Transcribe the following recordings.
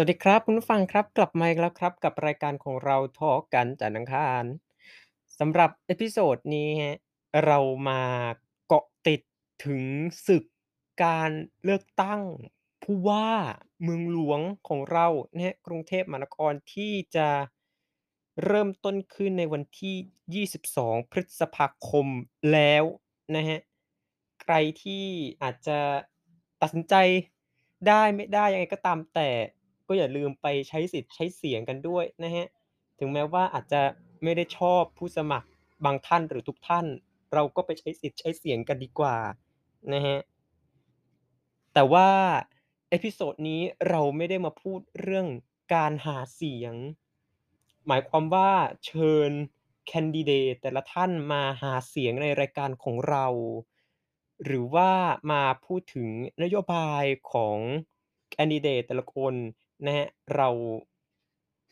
สวัสดีครับ คุณผู้ฟังครับ กลับมาอีกแล้วครับกับรายการของเราทอกันจันทร์อังคารสำหรับเอพิโซดนี้ฮะเรามาเกาะติดถึงศึกการเลือกตั้งผู้ว่าเมืองหลวงของเรานะฮะกรุงเทพมหานครที่จะเริ่มต้นขึ้นในวันที่ 22 พฤษภาคมแล้วนะฮะใครที่อาจจะตัดสินใจได้ไม่ได้ยังไงก็ตามแต่ ก็อย่าลืมไปใช้สิทธิ์ใช้เสียงกันด้วยนะฮะ ถึงแม้ว่าอาจจะไม่ได้ชอบผู้สมัครบางท่านหรือทุกท่าน เราก็ไปใช้สิทธิ์ใช้เสียงกันดีกว่านะฮะ แต่ว่าเอพิโซดนี้เราไม่ได้มาพูดเรื่องการหาเสียง หมายความว่าเชิญแคนดิเดตแต่ละท่านมาหาเสียงในรายการของเรา หรือว่ามาพูดถึงนโยบายของแคนดิเดตแต่ละคนนะฮะเรา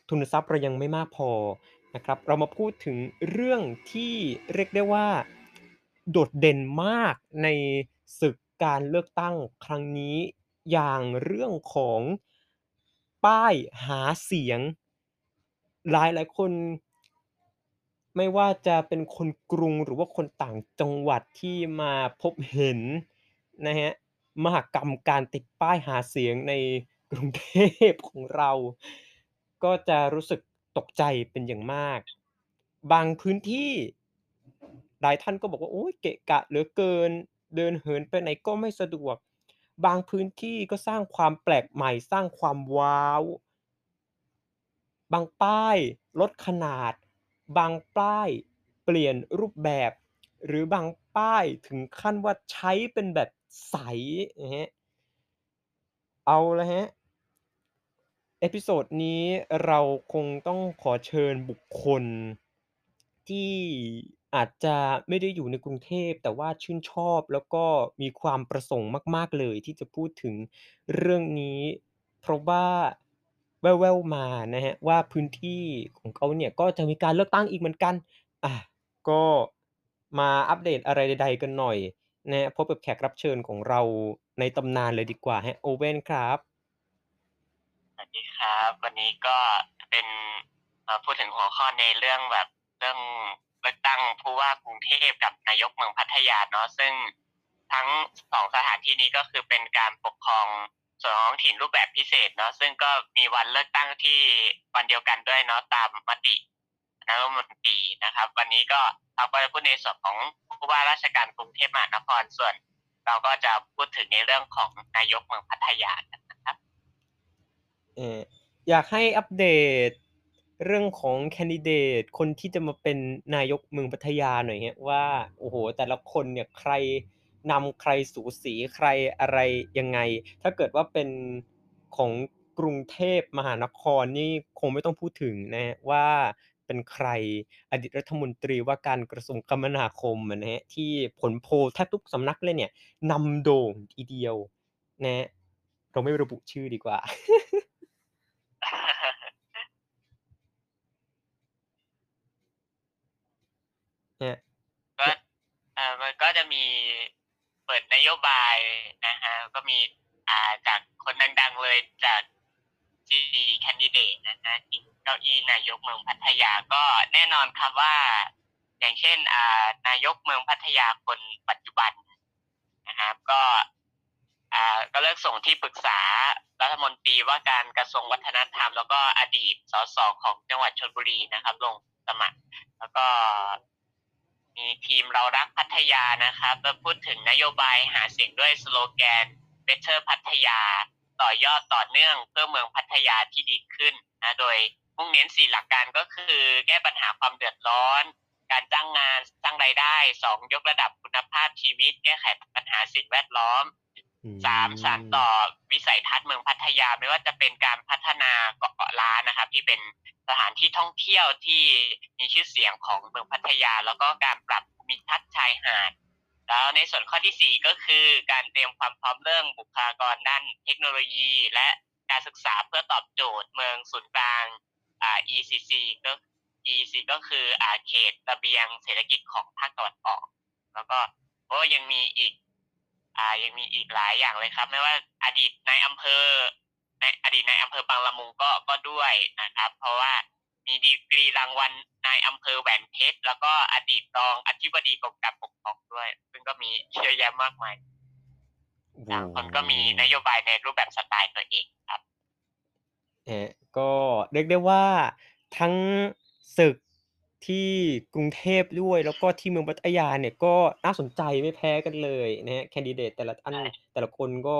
ทุนทรัพย์เรายังไม่มากพอนะครับเรามาพูดถึงเรื่องที่เรียกได้ว่าโดดเด่นมากในศึกการเลือกตั้งครั้งนี้อย่างเรื่องของป้ายหาเสียงหลายๆคนไม่ว่าจะเป็นคนกรุงหรือว่าคนต่างจังหวัดที่มาพบเห็นนะฮะมหกรรมการติดป้ายหาเสียงในกรุงเทพของเราก็จะรู้สึกตกใจเป็นอย่างมากบางพื้นที่หลายท่านก็บอกว่าโอ๊ยเกะกะเหลือเกินเดินเหินไปไหนก็ไม่สะดวกบางพื้นที่ก็สร้างความแปลกใหม่สร้างความว้าวบางป้ายลดขนาดบางป้ายเปลี่ยนรูปแบบหรือบางป้ายถึงขั้นว่าใช้เป็นแบบใสนะฮะเอาละฮะเอพิโซดนี้เราคงต้องขอเชิญบุคคลที่อาจจะไม่ได้อยู่ในกรุงเทพแต่ว่าชื่นชอบแล้วก็มีความประสงค์มากๆเลยที่จะพูดถึงเรื่องนี้เพราะว่าแว่วๆมานะฮะว่าพื้นที่ของเขาเนี่ยก็จะมีการเลือกตั้งอีกเหมือนกันก็มาอัปเดตอะไรใดๆกันหน่อยนะพบกับแขกรับเชิญของเราในตำนานเลยดีกว่าฮะโอเว่นครับสวัสดีครับวันนี้ก็เป็นพูดถึงหัวข้อในเรื่องแบบเรื่องเลือกตั้งผู้ว่ากรุงเทพกับนายกเมืองพัทยาเนาะซึ่งทั้งสองสถานที่นี้ก็คือเป็นการปกครองส่วนท้องถิ่นรูปแบบพิเศษเนาะซึ่งก็มีวันเลือกตั้งที่วันเดียวกันด้วยเนาะตามมติคณะรัฐมนตรีนะครับวันนี้ก็เราก็จะพูดในส่วนของผู้ว่าราชการกรุงเทพมหานครส่วนเราก็จะพูดถึงในเรื่องของนายกเมืองพัทยาอยากให้อัปเดตเรื่องของแคนดิเดตคนที่จะมาเป็นนายกเมืองพัทยาหน่อยฮะว่าโอ้โหแต่ละคนเนี่ยใครนำใครสูสีใครอะไรยังไงถ้าเกิดว่าเป็นของกรุงเทพมหานครนี่คงไม่ต้องพูดถึงนะว่าเป็นใครอดีตรัฐมนตรีว่าการกระทรวงคมนาคมนะฮะที่ผลโพลแทบทุกสำนักเลยเนี่ยนำโด่งทีเดียวนะเราไม่ระบุชื่อดีกว่าก็มันก็จะมีเปิดนโยบายนะฮะก็มีจากคนดังๆเลยจากที่แคนดิเดตนะฮะที่เก้าอี้นายกเมืองพัทยาก็แน่นอนครับว่าอย่างเช่นนายกเมืองพัทยาคนปัจจุบันนะครับก็เลือกส่งที่ปรึกษารัฐมนตรีว่าการกระทรวงวัฒนธรรมแล้วก็อดีตสสของจังหวัดชลบุรีนะครับลงสมัครแล้วก็มีทีมเรารักพัทยานะครับก็พูดถึงนโยบายหาเสียงด้วยสโลแกน Better พัทยาต่อยอดต่อเนื่องเพื่อเมืองพัทยาที่ดีขึ้นนะโดยมุ่งเน้น4หลักการก็คือแก้ปัญหาความเดือดร้อนการจ้างงานสร้างรายได้2ยกระดับคุณภาพชีวิตแก้ไขปัญหาสิ่งแวดล้อม3สานต่อวิสัยทัศน์เมืองพัทยาไม่ว่าจะเป็นการพัฒนาเกาะล้านนะครับที่เป็นสถานที่ท่องเที่ยวที่มีชื่อเสียงของเมืองพัทยาแล้วก็การปรับภูมิทัศน์ชายหาดแล้วในส่วนข้อที่4ก็คือการเตรียมความพร้อมเรื่องบุคลากรด้านเทคโนโลยีและการศึกษาเพื่อตอบโจทย์เมืองศูนย์กลางECC ก็คือเขตระเบียงเศรษฐกิจของภาคตะวันออกแล้วก็ยังมีอีกหลายอย่างเลยครับไม่ว่าอดีตนายอำเภอ ในอดีตนายอำเภอบางละมุงก็ด้วยนะครับเพราะว่ามีดีกรีรางวัลนายอำเภอแหวนเพชรแล้วก็อดีตรองอธิบดีกรมการปกครองด้วยซึ่งก็มีเยอะแยะมากมายคนก็มีนโยบายในรูปแบบสไตล์ตัวเองครับก็เรียกได้ว่าทั้งศึกที่กรุงเทพด้วยแล้วก็ที่เมืองพัทยาเนี่ยก็น่าสนใจไม่แพ้กันเลยนะฮะแคนดิเดตแต่ละคนก็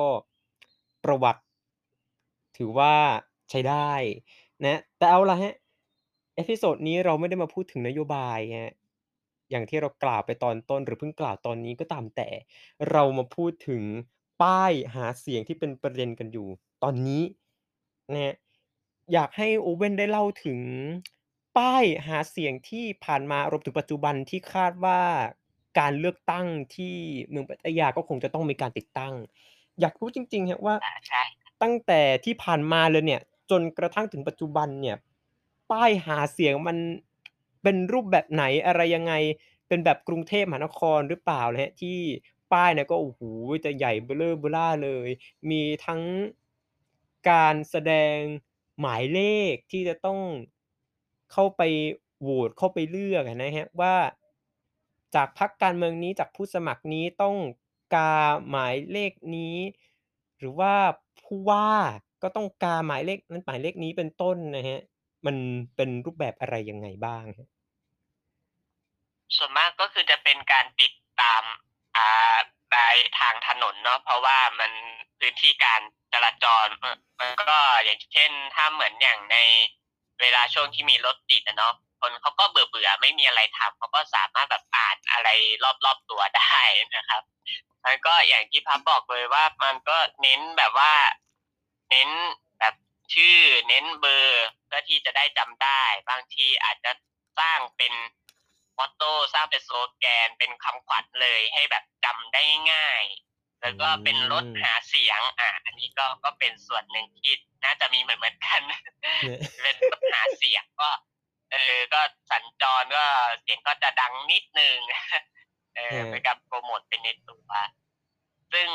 ประวัติถือว่าใช้ได้นะแต่เอาละฮะเอพิโซดนี้เราไม่ได้มาพูดถึงนโยบายฮะอย่างที่เรากล่าวไปตอนต้นหรือเพิ่งกล่าวตอนนี้ก็ตามแต่เรามาพูดถึงป้ายหาเสียงที่เป็นประเด็นกันอยู่ตอนนี้นะอยากให้โอเว่นได้เล่าถึงป้ายหาเสียงที่ผ่านมารวมถึงปัจจุบันที่คาดว่าการเลือกตั้งที่เมืองพัทยาก็คงจะต้องมีการติดตั้งอยากรู้จริงๆฮะว่าตั้งแต่ที่ผ่านมาเลยเนี่ยจนกระทั่งถึงปัจจุบันเนี่ยป้ายหาเสียงมันเป็นรูปแบบไหนอะไรยังไงเป็นแบบกรุงเทพมหานครหรือเปล่านะฮะที่ป้ายเนี่ยก็โอ้โหจะใหญ่เบ้อเร่อเบ้อร่าเลยมีทั้งการแสดงหมายเลขที่จะต้องเข้าไปโหวตเข้าไปเลือกนะฮะว่าจากพรรคการเมืองนี้จากผู้สมัครนี้ต้องกาหมายเลขนี้หรือว่าผู้ว่าก็ต้องกาหมายเลขนั้นหมายเลขนี้เป็นต้นนะฮะมันเป็นรูปแบบอะไรยังไงบ้างส่วนมากก็คือจะเป็นการติดตามทางถนนเนาะเพราะว่ามันพื้นที่การจราจรมันก็อย่างเช่นถ้าเหมือนอย่างในเวลาช่วงที่มีรถติดนะเนาะคนเขาก็เบื่อๆไม่มีอะไรทำเขาก็สามารถแบบอ่านอะไรรอบๆตัวได้นะครับมันก็อย่างที่พับบอกเลยว่ามันก็เน้นแบบว่าเน้นแบบชื่อเน้นเบอร์เพื่อที่จะได้จำได้บางทีอาจจะสร้างเป็นมอตโต้สร้างเป็นสโลแกนเป็นคำขวัญเลยให้แบบจำได้ง่ายแล้วก็เป็นรถหาเสียงอันนี้ก็เป็นส่วนหนึ่งที่น่าจะมีเหมือนกัน เป็นรถหาเสียงก็ก็สัญจรก็เสียงก็จะดังนิดนึงเป็นการโปรโมทเป็นในตัวซึ่ง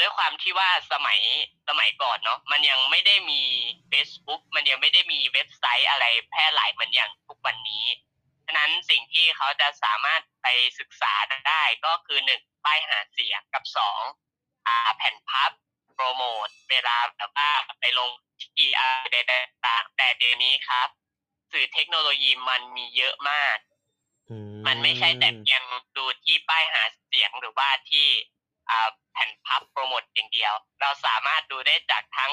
ด้วยความที่ว่าสมัยก่อนเนาะมันยังไม่ได้มี Facebook มันยังไม่ได้มีเว็บไซต์อะไรแพร่หลายเหมือนอย่างทุกวันนี้ฉะนั้นสิ่งที่เขาจะสามารถไปศึกษาได้ก็คือ1ป้ายหาเสียงกับ2แผ่นพับโปรโมทเวลาแบบว่าไปลงที่อะไรต่างๆแต่เดี๋ยวนี้ครับสื่อเทคโนโลยีมันมีเยอะมากมันไม่ใช่แต่เพียงดูที่ป้ายหาเสียงหรือว่าที่แผ่นพับโปรโมทอย่างเดียวเราสามารถดูได้จากทั้ง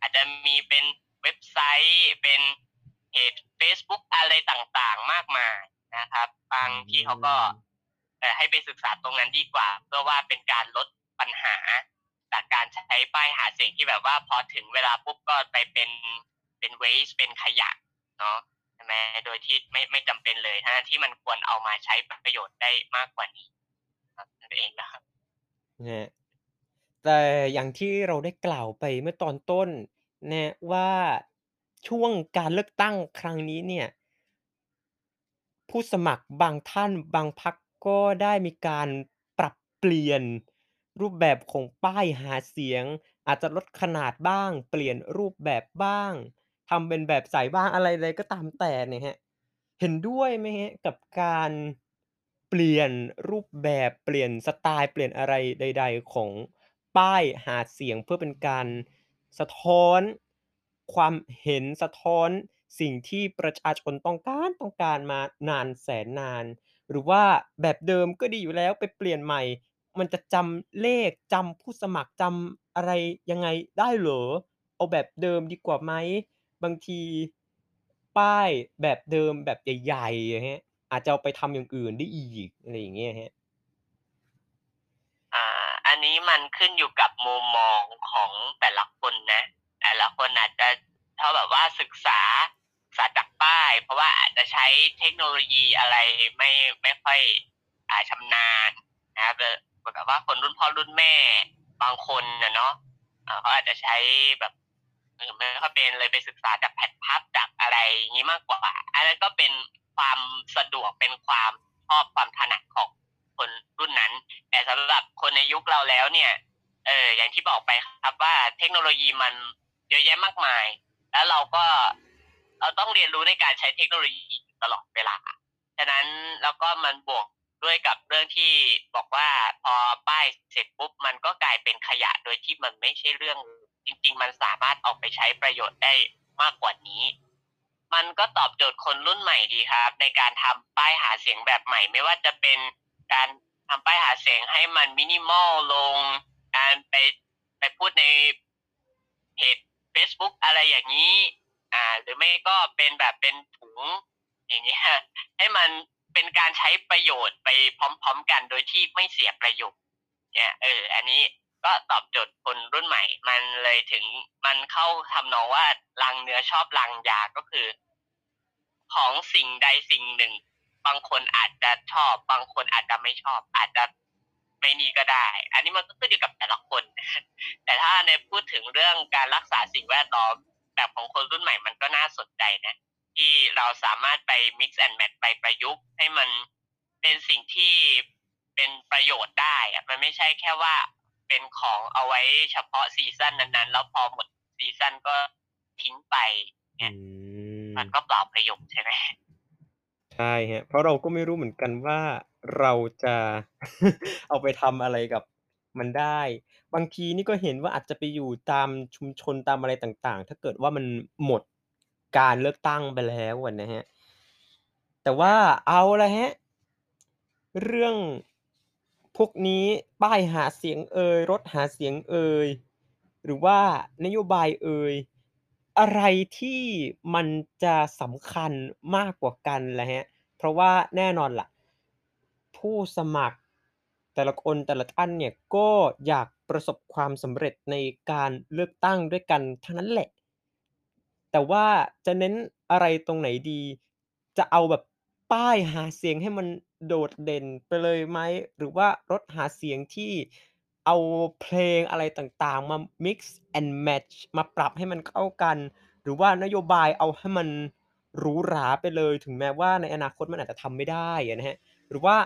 อาจจะมีเป็นเว็บไซต์เป็นเพจ Facebook อะไรต่างๆมากมายนะครับบางที่เขาก็ให้ไปศึกษาตรงนั้นดีกว่าเพื่อว่าเป็นการลดปัญหาจากการใช้ป้ายหาเสียงที่แบบว่าพอถึงเวลาปุ๊บก็ไปเป็นเวสต์เป็นขยะเนาะใช่ไหมโดยที่ไม่จำเป็นเลยทั้งที่มันควรเอามาใช้ประโยชน์ได้มากกว่านี้นั่นเองนะครับนะแต่อย่างที่เราได้กล่าวไปเมื่อตอนต้นนะว่าช่วงการเลือกตั้งครั้งนี้เนี่ยผู้สมัครบางท่านบางพรรคก็ได้มีการปรับเปลี่ยนรูปแบบของป้ายหาเสียงอาจจะลดขนาดบ้างเปลี่ยนรูปแบบบ้างทำเป็นแบบใสบ้างอะไรเลยก็ตามแต่เนี่ยฮะเห็นด้วยไหมฮะกับการเปลี่ยนรูปแบบเปลี่ยนสไตล์เปลี่ยนอะไรใดๆของป้ายหาเสียงเพื่อเป็นการสะท้อนความเห็นสะท้อนสิ่งที่ประชาชนต้องการมานานแสนนานหรือว่าแบบเดิมก็ดีอยู่แล้วไปเปลี่ยนใหม่มันจะจำเลขจำผู้สมัครจำอะไรยังไงได้เหรอเอาแบบเดิมดีกว่าไหมบางทีป้ายแบบเดิมแบบใหญ่ๆฮะอาจจะเอาไปทำอย่างอื่นได้อีกอะไรอย่างเงี้ยฮะอันนี้มันขึ้นอยู่กับมุมมองของแต่ละคนนะแต่ละคนอาจจะเท่าแบบว่าศึกษาจากป้ายเพราะว่าอาจจะใช้เทคโนโลยีอะไรไม่ค่อยชำนาญนะครับแบบว่าคนรุ่นพ่อรุ่นแม่บางคนนะเนาะเขาอาจจะใช้แบบไม่ค่อยเป็นเลยไปศึกษาจากแผ่นพับจากอะไรนี้มากกว่าอันนั้นก็เป็นความสะดวกเป็นความชอบความถนัดของคนรุ่นนั้นแต่สำหรับคนในยุคเราแล้วเนี่ยอย่างที่บอกไปครับว่าเทคโนโลยีมัน เยอะแยะมากมายแล้วเราต้องเรียนรู้ในการใช้เทคโนโลยีตลอดเวลาฉะนั้นแล้วก็มันบวกด้วยกับเรื่องที่บอกว่าพอป้ายเสร็จปุ๊บมันก็กลายเป็นขยะโดยที่มันไม่ใช่เรื่องจริงๆมันสามารถออกไปใช้ประโยชน์ได้มากกว่านี้มันก็ตอบโจทย์คนรุ่นใหม่ดีครับในการทำป้ายหาเสียงแบบใหม่ไม่ว่าจะเป็นการทำป้ายหาเสียงให้มันมินิมอลลงการไปพูดในเพจ Facebook อะไรอย่างนี้หรือไม่ก็เป็นแบบเป็นถุงอย่างเงี้ยให้มันเป็นการใช้ประโยชน์ไปพร้อมๆกันโดยที่ไม่เสียประโยชน์เนี่ยอันนี้ก็ตอบโจทย์คนรุ่นใหม่มันเลยถึงมันเข้าทำนองว่ารังเนื้อชอบรังยาก็คือของสิ่งใดสิ่งหนึ่งบางคนอาจจะชอบบางคนอาจจะไม่ชอบอาจจะไม่นี่ก็ได้อันนี้มันก็ขึ้นอยู่กับแต่ละคนแต่ถ้าในพูดถึงเรื่องการรักษาสิ่งแวดล้อมแบบของคนรุ่นใหม่มันก็น่าสนใจนะที่เราสามารถไป mix and match ไปประยุกต์ให้มันเป็นสิ่งที่เป็นประโยชน์ได้มันไม่ใช่แค่ว่าเป็นของเอาไว้เฉพาะซีซั่นนั้นๆแล้วพอหมดซีซั่นก็ทิ้งไปเนี่ยมันก็เปล่าประโยชน์ใช่ไหมใช่ฮะเพราะเราก็ไม่รู้เหมือนกันว่าเราจะ เอาไปทำอะไรกับมันได้บางทีนี่ก็เห็นว่าอาจจะไปอยู่ตามชุมชนตามอะไรต่างๆถ้าเกิดว่ามันหมดการเลือกตั้งไปแล้วนะฮะแต่ว่าเอาละฮะเรื่องพวกนี้ป้ายหาเสียงรถหาเสียงหรือว่านโยบายอะไรที่มันจะสำคัญมากกว่ากันละฮะเพราะว่าแน่นอนล่ะผู้สมัครแต่ละคนแต่ละท่านเนี่ยก็อยากประสบความสำเร็จในการเลือกตั้งด้วยกันทั้งนั้นแหละแต่ว่าจะเน้นอะไรตรงไหนดีจะเอาแบบป้ายหาเสียงให้มันโดดเด่นไปเลยไหมหรือว่ารถหาเสียงที่เอาเพลงอะไรต่างๆมา mix and match มาปรับให้มันเข้ากันหรือว่านโยบายเอาให้มันหรูหราไปเลยถึงแม้ว่าในอนาคตมันอาจจะทำไม่ได้นะฮะหรือว่า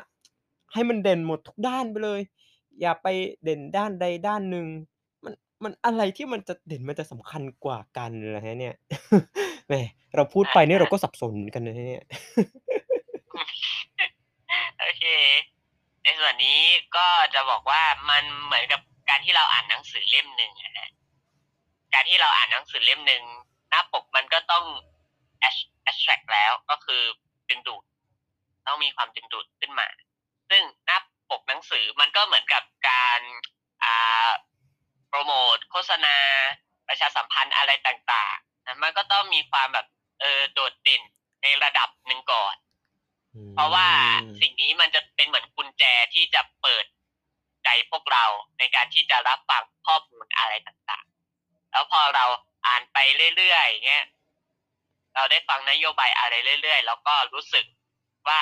ให้มันเด่นหมดทุกด้านไปเลยอย่าไปเด่นด้านใดด้านหนึ่งมันอะไรที่มันจะเด่นมันจะสำคัญกว่ากันล่ะฮะเนี่ยแหมเราพูดไปเนี่ยเราก็สับสนกันนะเนี่ยโอเคในส่วนนี้ก็จะบอกว่ามันเหมือนกับการที่เราอ่านหนังสือเล่มหนึ่งนะฮะการที่เราอ่านหนังสือเล่มหนึ่งหน้าปกมันก็ต้อง attract แล้วก็คือดึงดูดต้องมีความดึงดูดขึ้นมาซึ่งหน้าปกหนังสือมันก็เหมือนกับการโปรโมทโฆษณาประชาสัมพันธ์อะไรต่างๆนะมันก็ต้องมีความแบบโดดเด่นในระดับหนึ่งก่อนเพราะว่าสิ่งนี้มันจะเป็นเหมือนกุญแจที่จะเปิดใจพวกเราในการที่จะรับฟังข้อมูลอะไรต่างๆแล้วพอเราอ่านไปเรื่อยๆเงี้ยเราได้ฟังนโยบายอะไรเรื่อยๆแล้วก็รู้สึกว่า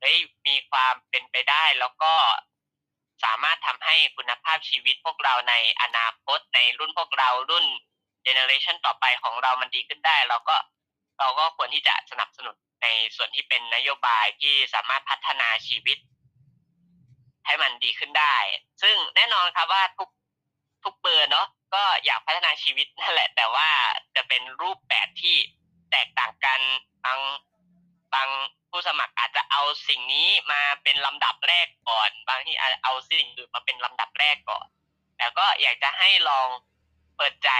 เฮ้ยมีความเป็นไปได้แล้วก็สามารถทำให้คุณภาพชีวิตพวกเราในอนาคตในรุ่นพวกเรารุ่นเจเนอเรชันต่อไปของเรามันดีขึ้นได้เราก็ควรที่จะสนับสนุนในส่วนที่เป็นนโยบายที่สามารถพัฒนาชีวิตให้มันดีขึ้นได้ซึ่งแน่นอนครับว่าทุกเบอร์เนาะก็อยากพัฒนาชีวิตนั่นแหละแต่ว่าจะเป็นรูปแบบที่แตกต่างกันบางผู้สมัครอาจจะเอาสิ่งนี้มาเป็นลำดับแรกก่อนบางที่เอาสิ่งอื่นมาเป็นลำดับแรกก่อนแล้วก็อยากจะให้ลองเปิดใจ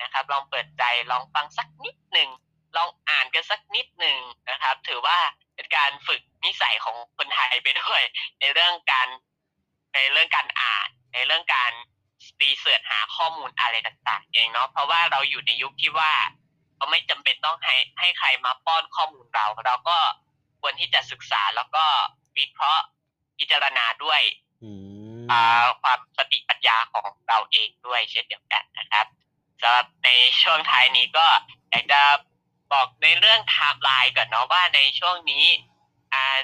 นะครับลองเปิดใจลองฟังสักนิดหนึ่งลองอ่านกันสักนิดหนึ่งนะครับถือว่าเป็นการฝึกนิสัยของคนไทยไปด้วยในเรื่องการอ่านในเรื่องการรีเสิร์ชหาข้อมูลอะไรต่างๆเองเนาะเพราะว่าเราอยู่ในยุคที่ว่าเราไม่จำเป็นต้องให้ใครมาป้อนข้อมูลเราก็ควรที่จะศึกษาแล้วก็วิเคราะห์พิจารณาด้วยความสติปัญญาของเราเองด้วยเช่นเดียวกันนะครับสำหรับในช่วงท้ายนี้ก็อยากจะบอกในเรื่องไทม์ไลน์ก่อนเนาะว่าในช่วงนี้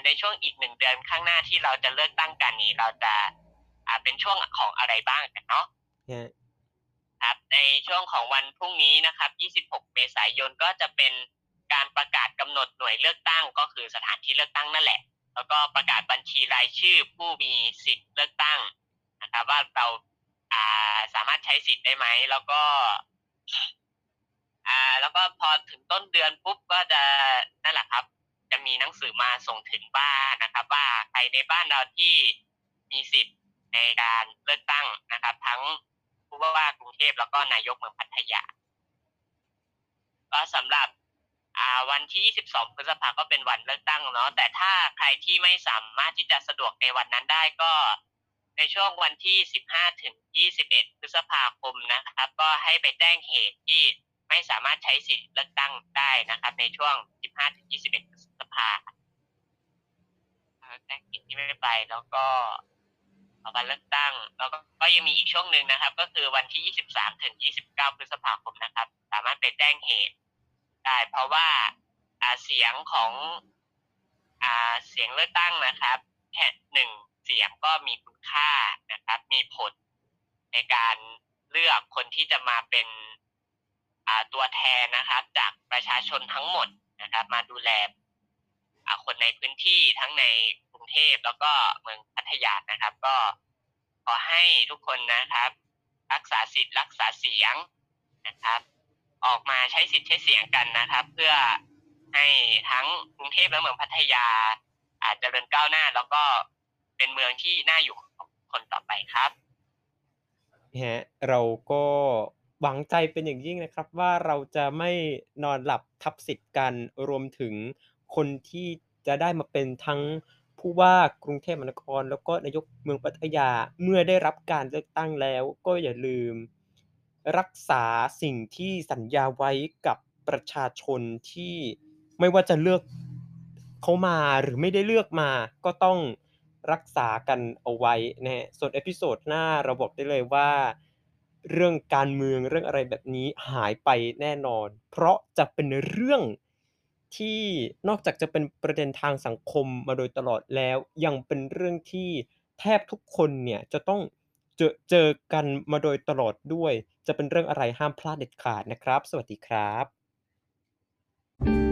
ในช่วงอีก1เดือนข้างหน้าที่เราจะเลือกตั้งกันนี้เราจะเป็นช่วงของอะไรบ้างกันเนาะครับในช่วงของวันพรุ่งนี้นะครับ26เมษายนก็จะเป็นการประกาศกำหนดหน่วยเลือกตั้งก็คือสถานที่เลือกตั้งนั่นแหละแล้วก็ประกาศบัญชีรายชื่อผู้มีสิทธิ์เลือกตั้งนะครับว่าเราสามารถใช้สิทธิ์ได้ไหมแล้วก็ แล้วก็พอถึงต้นเดือนปุ๊บก็จะนั่นแหละครับจะมีหนังสือมาส่งถึงบ้านนะครับว่าใครในบ้านเราที่มีสิทธิ์ในการเลือกตั้งนะครับทั้งผู้ว่ากรุงเทพแล้วก็นายกเมืองพัทยาก็สำหรับวันที่22พฤษภาคมก็เป็นวันเลือกตั้งเนาะแต่ถ้าใครที่ไม่สามารถที่จะสะดวกในวันนั้นได้ก็ในช่วงวันที่15ถึง21พฤษภาคมนะครับก็ให้ไปแจ้งเหตุที่ไม่สามารถใช้สิทธิ์เลือกตั้งได้นะครับในช่วง15ถึง21พฤษภาคมแจ้งเหตุที่ไม่ไปแล้วก็วันเลือกตั้งแล้วก็ยังมีอีกช่วงหนึ่งนะครับก็คือวันที่23ถึง29พฤษภาคมนะครับสามารถไปแจ้งเหตุได้เพราะว่าเสียงของเสียงเลือกตั้งนะครับแค่1เสียงก็มีคุณค่านะครับมีผลในการเลือกคนที่จะมาเป็นตัวแทนนะครับจากประชาชนทั้งหมดนะครับมาดูแลคนในพื้นที่ทั้งในกรุงเทพแล้วก็เมืองพัทยานะครับก็ขอให้ทุกคนนะครับรักษาสิทธิ์รักษาเสียงนะครับออกมาใช้สิทธิ์ใช้เสียงกันนะครับเพื่อให้ทั้งกรุงเทพและเมืองพัทยาอาจจะเดินก้าวหน้าแล้วก็เป็นเมืองที่น่าอยู่ของคนต่อไปครับเราก็หวังใจเป็นอย่างยิ่งนะครับว่าเราจะไม่นอนหลับทับสิทธิ์กันรวมถึงคนที่จะได้มาเป็นทั้งผู้ว่ากรุงเทพมหานครแล้วก็นายกเมืองพัทยาเมื่อได้รับการเลือกตั้งแล้วก็อย่าลืมรักษาสิ่งที่สัญญาไว้กับประชาชนที่ไม่ว่าจะเลือกเขามาหรือไม่ได้เลือกมาก็ต้องรักษากันเอาไว้นะฮะส่วนเอพิโซดหน้าเราบอกได้เลยว่าเรื่องการเมืองเรื่องอะไรแบบนี้หายไปแน่นอนเพราะจะเป็นเรื่องที่นอกจากจะเป็นประเด็นทางสังคมมาโดยตลอดแล้วยังเป็นเรื่องที่แทบทุกคนเนี่ยจะต้องเจอกันมาโดยตลอดด้วยจะเป็นเรื่องอะไรห้ามพลาดเด็ดขาดนะครับสวัสดีครับ